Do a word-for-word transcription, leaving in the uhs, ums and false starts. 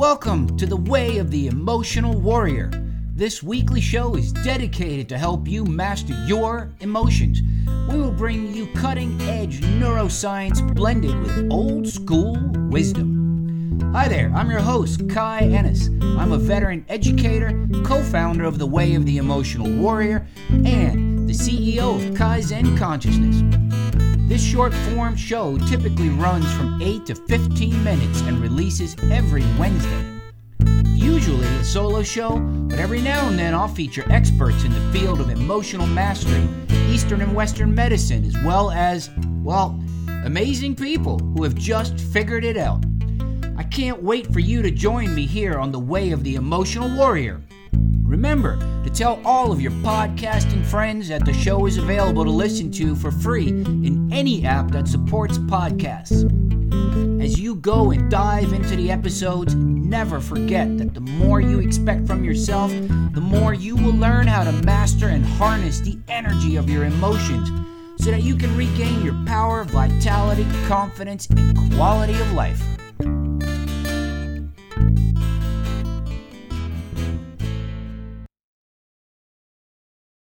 Welcome to The Way of the Emotional Warrior. This weekly show is dedicated to help you master your emotions. We will bring you cutting-edge neuroscience blended with old-school wisdom. Hi there, I'm your host, Kai Ehnes. I'm a veteran educator, co-founder of The Way of the Emotional Warrior, and the C E O of Kai-Zen Consciousness. This short-form show typically runs from eight to fifteen minutes and releases every Wednesday. Usually a solo show, but every now and then I'll feature experts in the field of emotional mastery, Eastern and Western medicine, as well as, well, amazing people who have just figured it out. I can't wait for you to join me here on The Way of the Emotional Warrior. Remember to tell all of your podcasting friends that the show is available to listen to for free in any app that supports podcasts. As you go and dive into the episodes, never forget that the more you expect from yourself, the more you will learn how to master and harness the energy of your emotions so that you can regain your power, vitality, confidence, and quality of life.